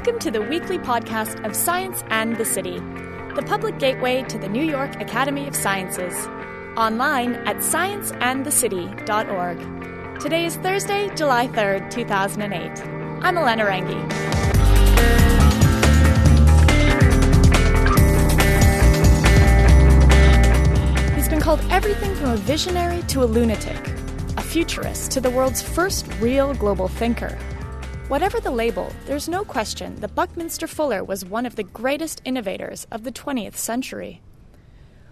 Welcome to the weekly podcast of Science and the City, the public gateway to the New York Academy of Sciences, online at scienceandthecity.org. Today is Thursday, July 3rd, 2008. I'm Elena Rangi. Called everything from a visionary to a lunatic, a futurist to the world's first real global thinker. Whatever the label, there's no question that Buckminster Fuller was one of the greatest innovators of the 20th century.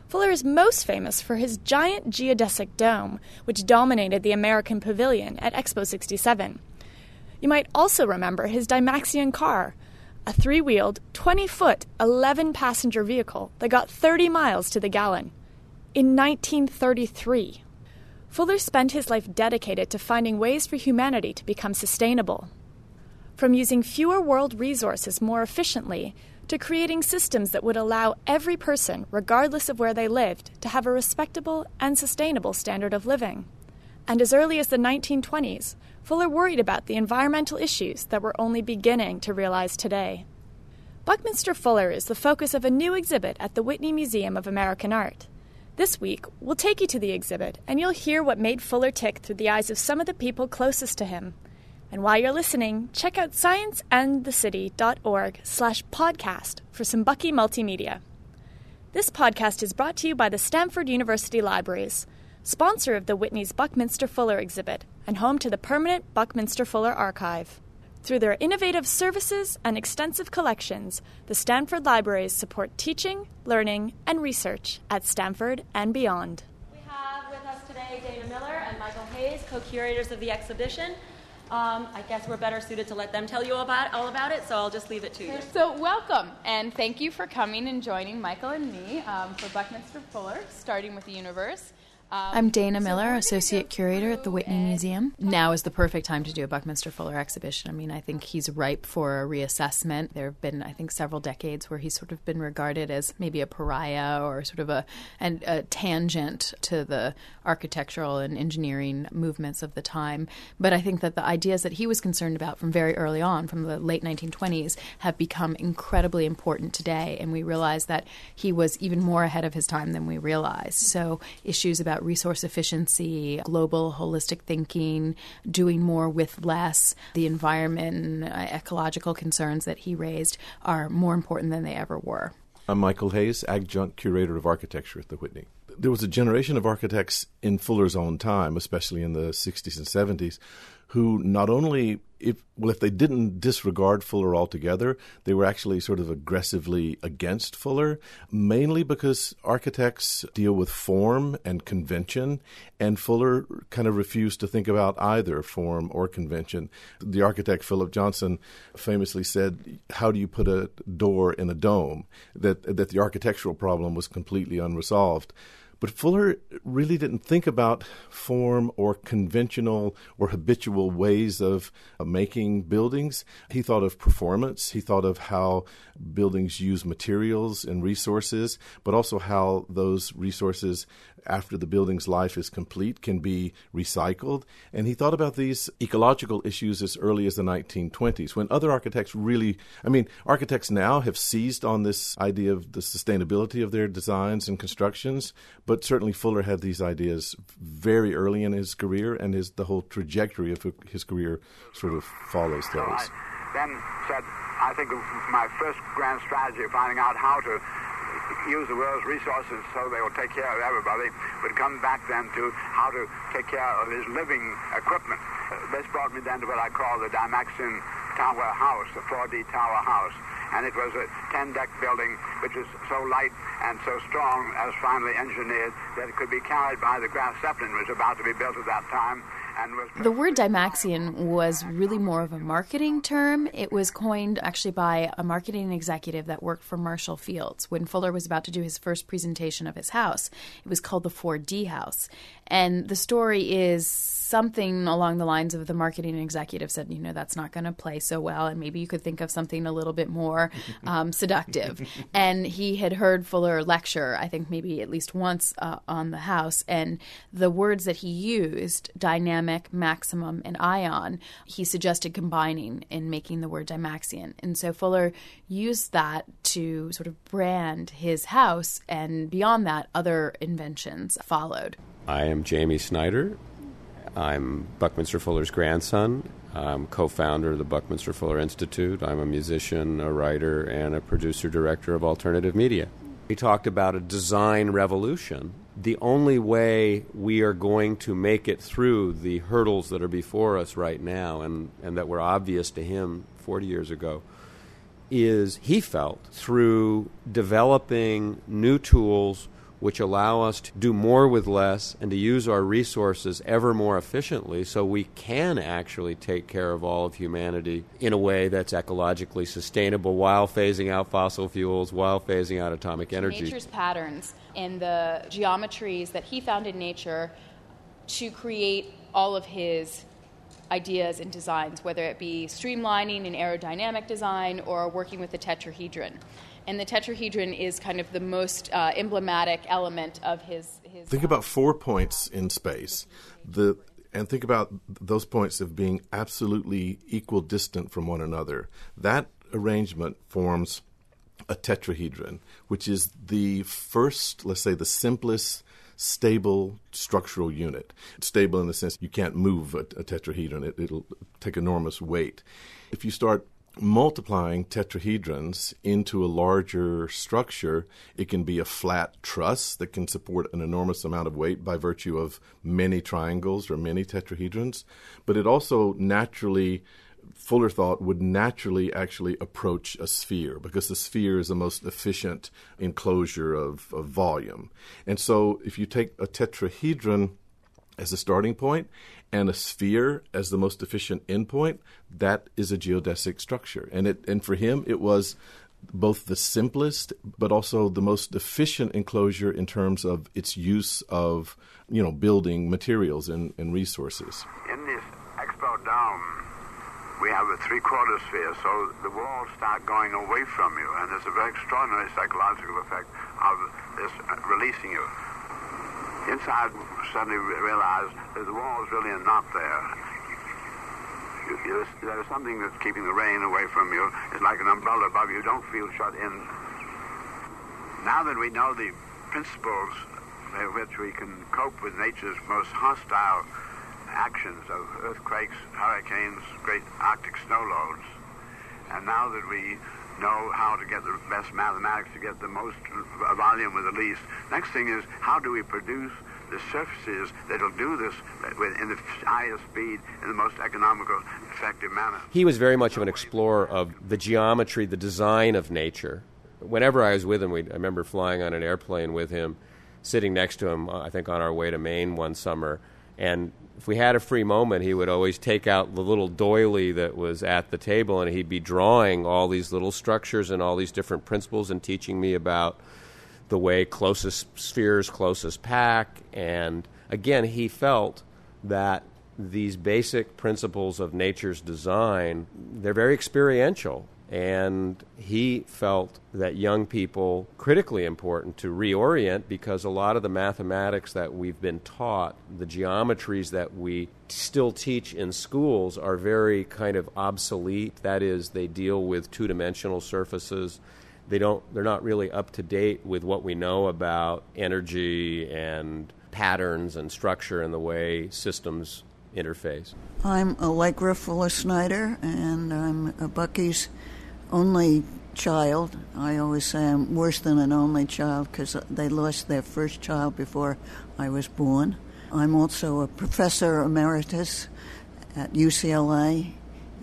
Fuller is most famous for his giant geodesic dome, which dominated the American pavilion at Expo 67. You might also remember his Dymaxion car, a three-wheeled, 20-foot, 11-passenger vehicle that got 30 miles to the gallon. In 1933, Fuller spent his life dedicated to finding ways for humanity to become sustainable. From using fewer world resources more efficiently to creating systems that would allow every person, regardless of where they lived, to have a respectable and sustainable standard of living. And as early as the 1920s, Fuller worried about the environmental issues that we're only beginning to realize today. Buckminster Fuller is the focus of a new exhibit at the Whitney Museum of American Art. This week, we'll take you to the exhibit, and you'll hear what made Fuller tick through the eyes of some of the people closest to him. And while you're listening, check out scienceandthecity.org/podcast for some Bucky multimedia. This podcast is brought to you by the Stanford University Libraries, sponsor of the Whitney's Buckminster Fuller exhibit and home to the permanent Buckminster Fuller archive. Through their innovative services and extensive collections, the Stanford Libraries support teaching, learning, and research at Stanford and beyond. We have with us today Dana Miller and Michael Hayes, co-curators of the exhibition. I guess we're better suited to let them tell you all about it, so I'll just leave it to you. So welcome, and thank you for coming and joining Michael and me for Buckminster Fuller, starting with the universe. I'm Dana Miller, Associate Curator at the Whitney Museum. Now is the perfect time to do a Buckminster Fuller exhibition. I mean, I think he's ripe for a reassessment. There have been, I think, several decades where he's sort of been regarded as maybe a pariah or sort of a tangent to the architectural and engineering movements of the time. But I think that the ideas that he was concerned about from very early on, from the late 1920s, have become incredibly important today. And we realize that he was even more ahead of his time than we realized. So issues about resource efficiency, global holistic thinking, doing more with less, the environment and ecological concerns that he raised are more important than they ever were. I'm Michael Hayes, adjunct curator of architecture at the Whitney. There was a generation of architects in Fuller's own time, especially in the 60s and 70s, who not only, if they didn't disregard Fuller altogether, they were actually sort of aggressively against Fuller, mainly because architects deal with form and convention, and Fuller kind of refused to think about either form or convention. The architect Philip Johnson famously said, "How do you put a door in a dome?" That the architectural problem was completely unresolved. But Fuller really didn't think about form or conventional or habitual ways of making buildings. He thought of performance. He thought of how buildings use materials and resources, but also how those resources, after the building's life is complete, can be recycled. And he thought about these ecological issues as early as the 1920s, when other architects architects now have seized on this idea of the sustainability of their designs and constructions, but certainly Fuller had these ideas very early in his career, and the whole trajectory of his career sort of follows those. So I then said, I think my first grand strategy of finding out how to use the world's resources so they will take care of everybody, but come back then to how to take care of his living equipment. This brought me then to what I call the Dymaxion Tower House, the 4D Tower House. And it was a 10-deck building, which was so light and so strong, as finally engineered, that it could be carried by the grass zeppelin, which was about to be built at that time. The word Dymaxion was really more of a marketing term. It was coined actually by a marketing executive that worked for Marshall Fields when Fuller was about to do his first presentation of his house. It was called the 4D house. And the story is something along the lines of the marketing executive said, you know, that's not going to play so well, and maybe you could think of something a little bit more seductive. And he had heard Fuller lecture, I think maybe at least once on the House, and the words that he used, dynamic, maximum, and ion, he suggested combining in making the word Dymaxion. And so Fuller used that to sort of brand his house, and beyond that, other inventions followed. I am Jamie Snyder. I'm Buckminster Fuller's grandson. I'm co-founder of the Buckminster Fuller Institute. I'm a musician, a writer, and a producer-director of alternative media. We talked about a design revolution. The only way we are going to make it through the hurdles that are before us right now and that were obvious to him 40 years ago is, he felt, through developing new tools which allow us to do more with less and to use our resources ever more efficiently so we can actually take care of all of humanity in a way that's ecologically sustainable while phasing out fossil fuels, while phasing out atomic energy. Nature's patterns and the geometries that he found in nature to create all of his ideas and designs, whether it be streamlining and aerodynamic design or working with the tetrahedron. And the tetrahedron is kind of the most emblematic element of his think about 4 points in space, and think about those points of being absolutely equidistant from one another. That arrangement forms a tetrahedron, which is the first, let's say, the simplest stable structural unit. It's stable in the sense you can't move a tetrahedron. It'll take enormous weight. If you start multiplying tetrahedrons into a larger structure, it can be a flat truss that can support an enormous amount of weight by virtue of many triangles or many tetrahedrons. But it also naturally, Fuller thought, would naturally actually approach a sphere, because the sphere is the most efficient enclosure of volume. And so if you take a tetrahedron as a starting point and a sphere as the most efficient endpoint, that is a geodesic structure. And for him, it was both the simplest but also the most efficient enclosure in terms of its use of, you know, building materials and resources. In this Expo Dome, we have a three-quarter sphere, so the walls start going away from you, and there's a very extraordinary psychological effect of this releasing you. Inside, suddenly realized that the walls really are not there. There's something that's keeping the rain away from you. It's like an umbrella above you. You don't feel shut in. Now that we know the principles by which we can cope with nature's most hostile actions of earthquakes, hurricanes, great Arctic snow loads, and now that we know how to get the best mathematics to get the most volume with the least. Next thing is, how do we produce the surfaces that will do this in the highest speed, in the most economical, effective manner? He was very much of an explorer of the geometry, the design of nature. Whenever I was with him, I remember flying on an airplane with him, sitting next to him, I think on our way to Maine one summer, and if we had a free moment, he would always take out the little doily that was at the table, and he'd be drawing all these little structures and all these different principles and teaching me about the way closest spheres, closest pack. And again, he felt that these basic principles of nature's design, they're very experiential. And he felt that young people, critically important to reorient, because a lot of the mathematics that we've been taught, the geometries that we still teach in schools, are very kind of obsolete. That is, they deal with two-dimensional surfaces. They're not really up to date with what we know about energy and patterns and structure and the way systems interface. I'm Allegra Fuller Snyder, and I'm Bucky's only child. I always say I'm worse than an only child because they lost their first child before I was born. I'm also a professor emeritus at UCLA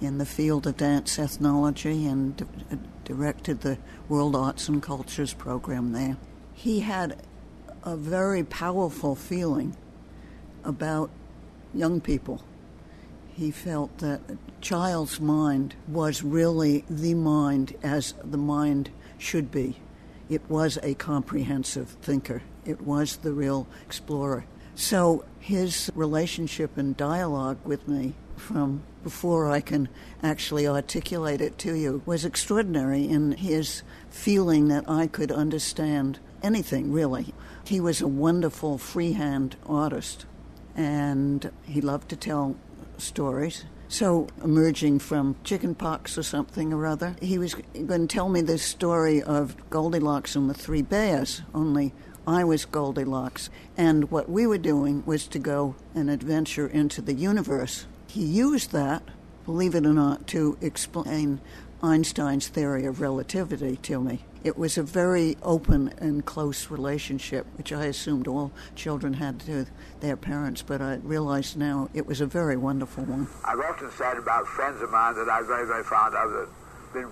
in the field of dance ethnology, and directed the World Arts and Cultures program there. He had a very powerful feeling about young people. He felt that a child's mind was really the mind as the mind should be. It was a comprehensive thinker. It was the real explorer. So his relationship and dialogue with me from before I can actually articulate it to you was extraordinary in his feeling that I could understand anything, really. He was a wonderful freehand artist, and he loved to tell stories. So emerging from chicken pox or something or other, he was going to tell me this story of Goldilocks and the Three Bears, only I was Goldilocks. And what we were doing was to go and adventure into the universe. He used that, believe it or not, to explain Einstein's theory of relativity to me. It was a very open and close relationship, which I assumed all children had to their parents, but I realize now it was a very wonderful one. I've often said about friends of mine that I'm very, very fond of that have been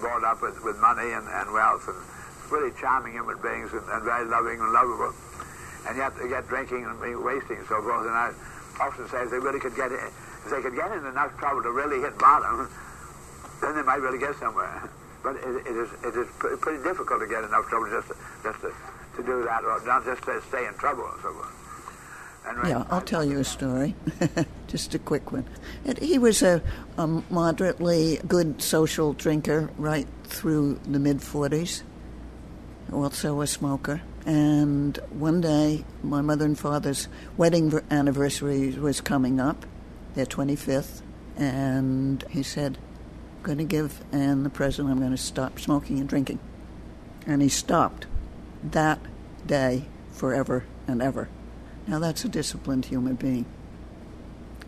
brought up with money and wealth and really charming human beings and very loving and lovable, and yet they get drinking and being wasting and so forth, and I often say if they could get in enough trouble to really hit bottom, then they might really get somewhere. But it is pretty difficult to get enough trouble just to do that, or not just to stay in trouble and so on. I'll tell you a story, just a quick one. He was a moderately good social drinker right through the mid-40s, also a smoker. And one day, my mother and father's wedding anniversary was coming up, their 25th, and he said, "I'm going to give Anne the present, I'm going to stop smoking and drinking." And he stopped that day forever and ever. Now, that's a disciplined human being.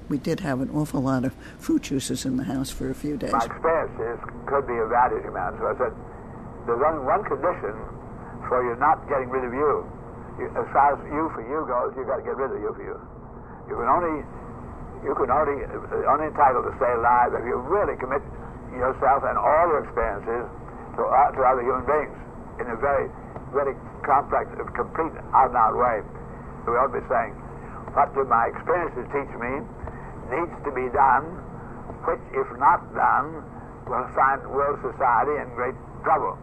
We did have an awful lot of fruit juices in the house for a few days. My experiences could be of value to man, so I said, there's only one condition for you're not getting rid of you. As far as you for you goes, you've got to get rid of you for you. You can only entitled to stay alive if you really commit yourself and all your experiences to other human beings in a very, very complex, complete, out-and-out way. So we ought to be saying, what do my experiences teach me needs to be done, which, if not done, will find world society in great trouble.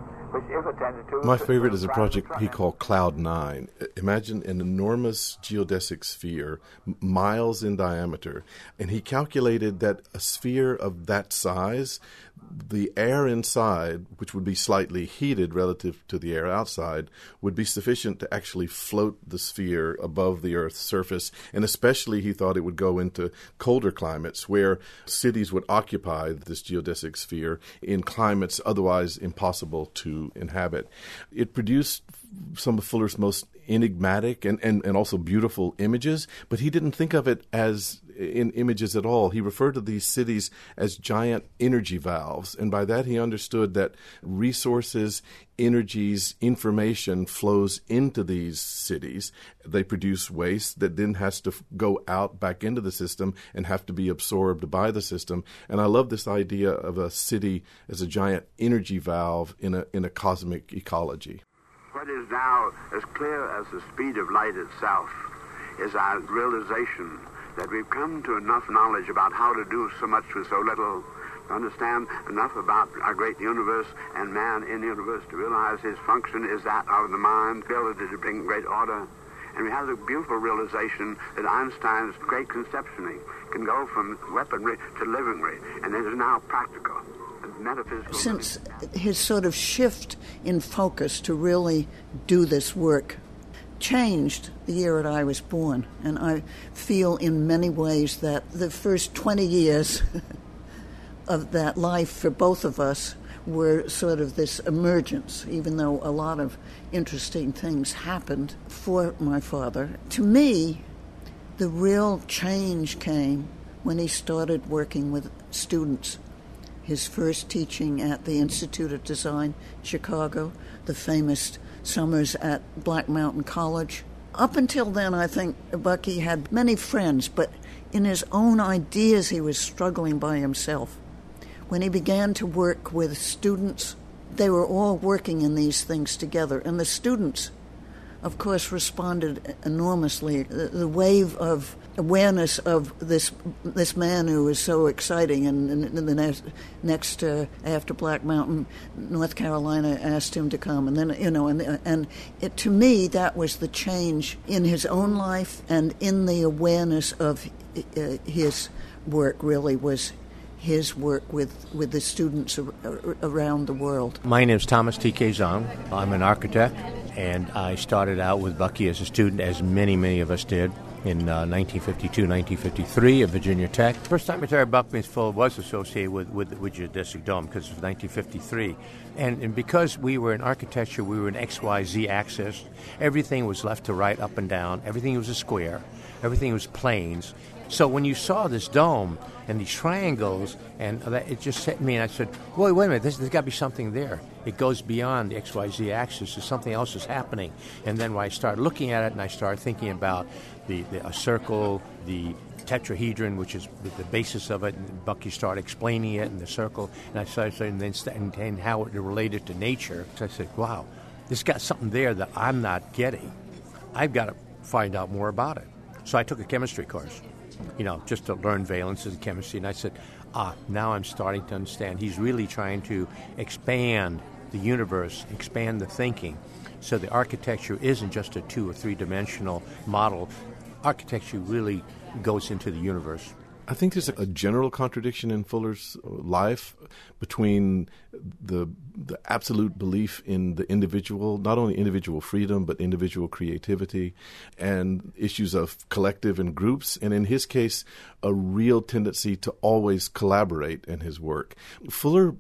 My favorite is a project he called Cloud Nine. Imagine an enormous geodesic sphere, miles in diameter, and he calculated that a sphere of that size, the air inside, which would be slightly heated relative to the air outside, would be sufficient to actually float the sphere above the Earth's surface, and especially he thought it would go into colder climates where cities would occupy this geodesic sphere in climates otherwise impossible to inhabit. It produced some of Fuller's most enigmatic and also beautiful images, but he didn't think of it as in images at all. He referred to these cities as giant energy valves, and by that he understood that resources, energies, information flows into these cities. They produce waste that then has to go out back into the system and have to be absorbed by the system. And I love this idea of a city as a giant energy valve in a cosmic ecology. What is now as clear as the speed of light itself is our realization that we've come to enough knowledge about how to do so much with so little, to understand enough about our great universe and man in the universe to realize his function is that of the mind, ability to bring great order. And we have the beautiful realization that Einstein's great conceptioning can go from weaponry to livingry, and it is now practical. Since his sort of shift in focus to really do this work changed the year that I was born, and I feel in many ways that the first 20 years of that life for both of us were sort of this emergence, even though a lot of interesting things happened for my father. To me, the real change came when he started working with students. His first teaching at the Institute of Design, Chicago, the famous summers at Black Mountain College. Up until then, I think Bucky had many friends, but in his own ideas, he was struggling by himself. When he began to work with students, they were all working in these things together, and the students of course, responded enormously. The wave of awareness of this man who was so exciting, and the next after Black Mountain, North Carolina asked him to come, and then to me that was the change in his own life and in the awareness of his work. Really was his work with the students around the world. My name is Thomas T.K. Zong. I'm an architect, and I started out with Bucky as a student, as many, many of us did, in 1952, 1953 at Virginia Tech. First time I started Buckminster Fuller was associated with geodesic dome because of 1953. And because we were in architecture, we were in XYZ axis. Everything was left to right, up and down. Everything was a square. Everything was planes. So when you saw this dome and these triangles, and that, it just hit me, and I said, "Boy, wait a minute! There's got to be something there. It goes beyond the XYZ axis. There's something else is happening." And then when I started looking at it, and I started thinking about the circle, the tetrahedron, which is the basis of it, and Bucky started explaining it, and the circle, and I started saying, and how it related to nature. So I said, "Wow, this got something there that I'm not getting. I've got to find out more about it." So I took a chemistry course, just to learn valences and chemistry. And I said, now I'm starting to understand. He's really trying to expand the universe, expand the thinking. So the architecture isn't just a two- or three-dimensional model. Architecture really goes into the universe. I think there's a general contradiction in Fuller's life between the absolute belief in the individual, not only individual freedom, but individual creativity, and issues of collective and groups, and in his case, a real tendency to always collaborate in his work. Fuller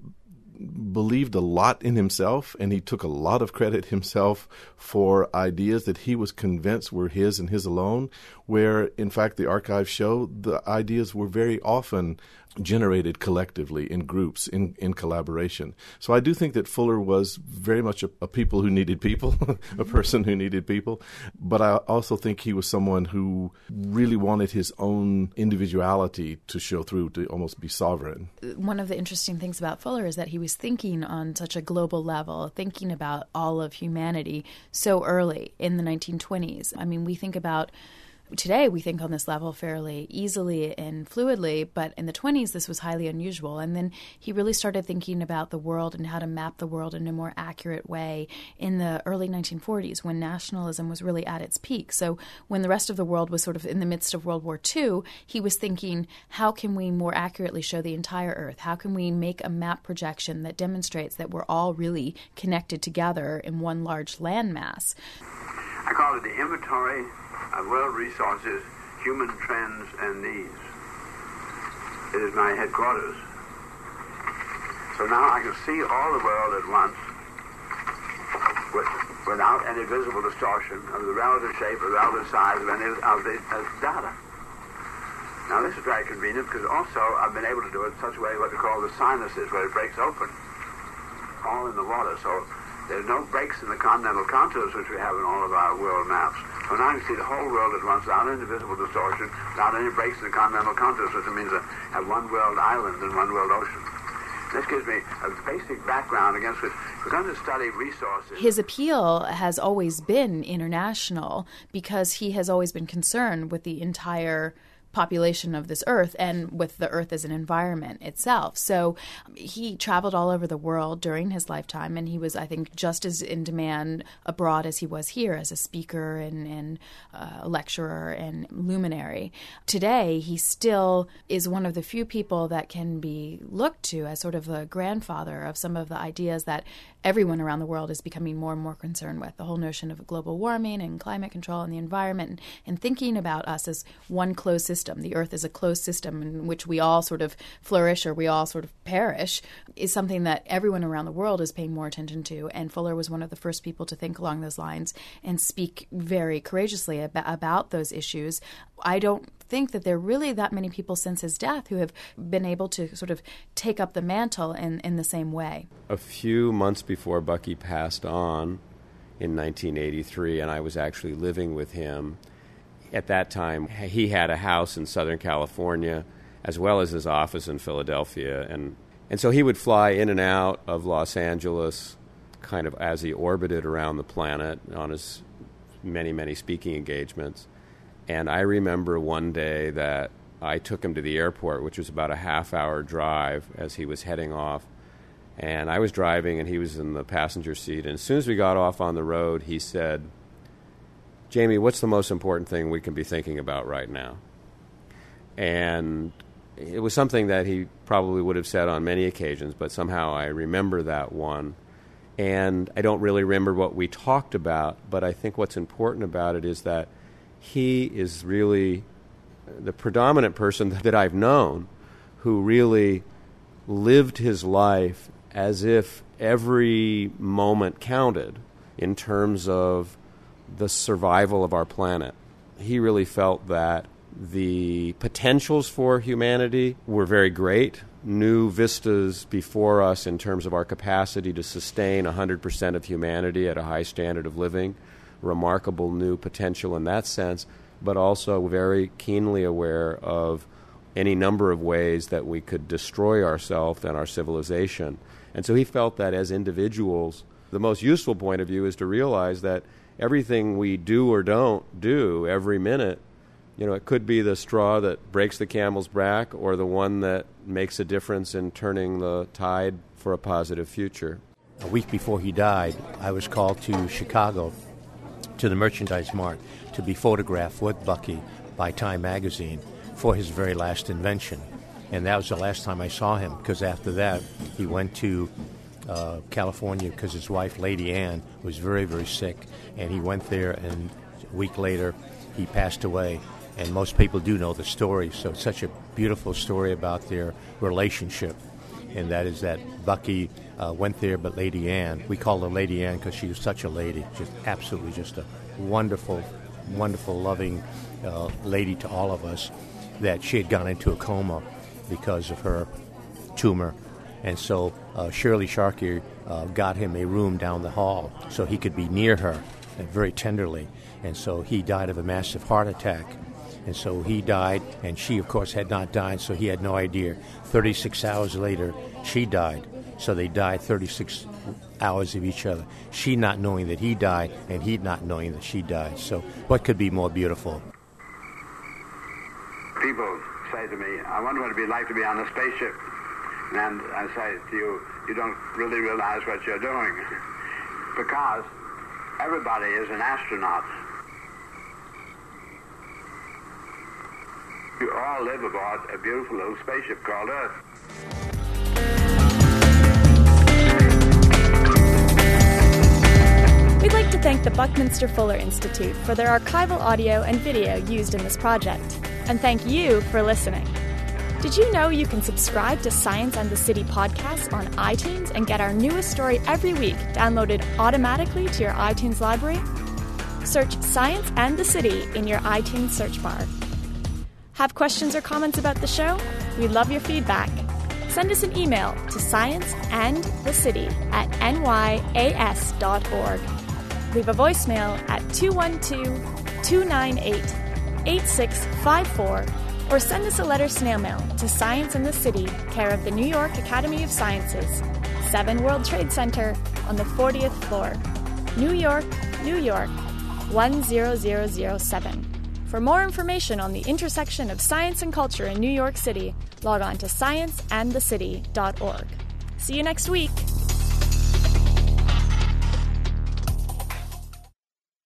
believed a lot in himself, and he took a lot of credit himself for ideas that he was convinced were his and his alone, where, in fact, the archives show the ideas were very often generated collectively in groups, in collaboration. So I do think that Fuller was very much a people who needed people, a person who needed people. But I also think he was someone who really wanted his own individuality to show through, to almost be sovereign. One of the interesting things about Fuller is that he was thinking on such a global level, thinking about all of humanity so early in the 1920s. I mean, we think about today, we think on this level fairly easily and fluidly, but in the 1920s, this was highly unusual. And then he really started thinking about the world and how to map the world in a more accurate way in the early 1940s, when nationalism was really at its peak. So when the rest of the world was sort of in the midst of World War II, he was thinking, how can we more accurately show the entire Earth? How can we make a map projection that demonstrates that we're all really connected together in one large landmass? I call it the inventory of world resources, human trends, and needs. It is my headquarters. So now I can see all the world at once without any visible distortion of the relative shape or relative size of any of the data. Now this is very convenient because also I've been able to do it in such a way what we call the sinuses, where it breaks open, all in the water. So there's no breaks in the continental contours which we have in all of our world maps. So now you can see the whole world at once without any visible distortion, without any breaks in the continental contours, which means I have one world island and one world ocean. This gives me a basic background against which we're going to study resources. His appeal has always been international because he has always been concerned with the entire population of this earth and with the earth as an environment itself. So he traveled all over the world during his lifetime, and he was, I think, just as in demand abroad as he was here as a speaker and lecturer and luminary. Today, he still is one of the few people that can be looked to as sort of the grandfather of some of the ideas that everyone around the world is becoming more and more concerned with, the whole notion of global warming and climate control and the environment and thinking about us as one closed system. The Earth is a closed system in which we all sort of flourish or we all sort of perish is something that everyone around the world is paying more attention to. And Fuller was one of the first people to think along those lines and speak very courageously about those issues. I don't think that there are really that many people since his death who have been able to sort of take up the mantle in the same way. A few months before Bucky passed on in 1983, and I was actually living with him, at that time he had a house in Southern California as well as his office in Philadelphia. And so he would fly in and out of Los Angeles kind of as he orbited around the planet on his many, many speaking engagements. And I remember one day that I took him to the airport, which was about a half-hour drive as he was heading off. And I was driving, and he was in the passenger seat. And as soon as we got off on the road, he said, "Jamie, what's the most important thing we can be thinking about right now?" And it was something that he probably would have said on many occasions, but somehow I remember that one. And I don't really remember what we talked about, but I think what's important about it is that he is really the predominant person that I've known who really lived his life as if every moment counted in terms of the survival of our planet. He really felt that the potentials for humanity were very great, new vistas before us in terms of our capacity to sustain 100% of humanity at a high standard of living, remarkable new potential in that sense, but also very keenly aware of any number of ways that we could destroy ourselves and our civilization. And so he felt that as individuals, the most useful point of view is to realize that everything we do or don't do every minute, you know, it could be the straw that breaks the camel's back or the one that makes a difference in turning the tide for a positive future. A week before he died, I was called to Chicago, to the Merchandise Mart, to be photographed with Bucky by Time magazine for his very last invention. And that was the last time I saw him, because after that he went to California because his wife, Lady Anne, was very, very sick. And he went there, and a week later he passed away. And most people do know the story, so it's such a beautiful story about their relationship. And that is that Bucky went there, but Lady Anne, we call her Lady Anne because she was such a lady, just absolutely just a wonderful, wonderful, loving lady to all of us, that she had gone into a coma because of her tumor. And so Shirley Sharkey got him a room down the hall so he could be near her, and very tenderly. And so he died of a massive heart attack. And so he died, and she, of course, had not died, so he had no idea. 36 hours later, she died. So they died 36 hours of each other. She not knowing that he died, and he not knowing that she died. So what could be more beautiful? People say to me, "I wonder what it'd be like to be on a spaceship." And I say to you, "You don't really realize what you're doing." Because everybody is an astronaut. You all live aboard a beautiful little spaceship called Earth. We'd like to thank the Buckminster Fuller Institute for their archival audio and video used in this project. And thank you for listening. Did you know you can subscribe to Science and the City podcasts on iTunes and get our newest story every week downloaded automatically to your iTunes library? Search Science and the City in your iTunes search bar. Have questions or comments about the show? We love your feedback. Send us an email to scienceandthecity@nyas.org. Leave a voicemail at 212-298-8654 or send us a letter snail mail to Science and the City, care of the New York Academy of Sciences, 7 World Trade Center on the 40th floor, New York, New York, 10007. For more information on the intersection of science and culture in New York City, log on to scienceandthecity.org. See you next week.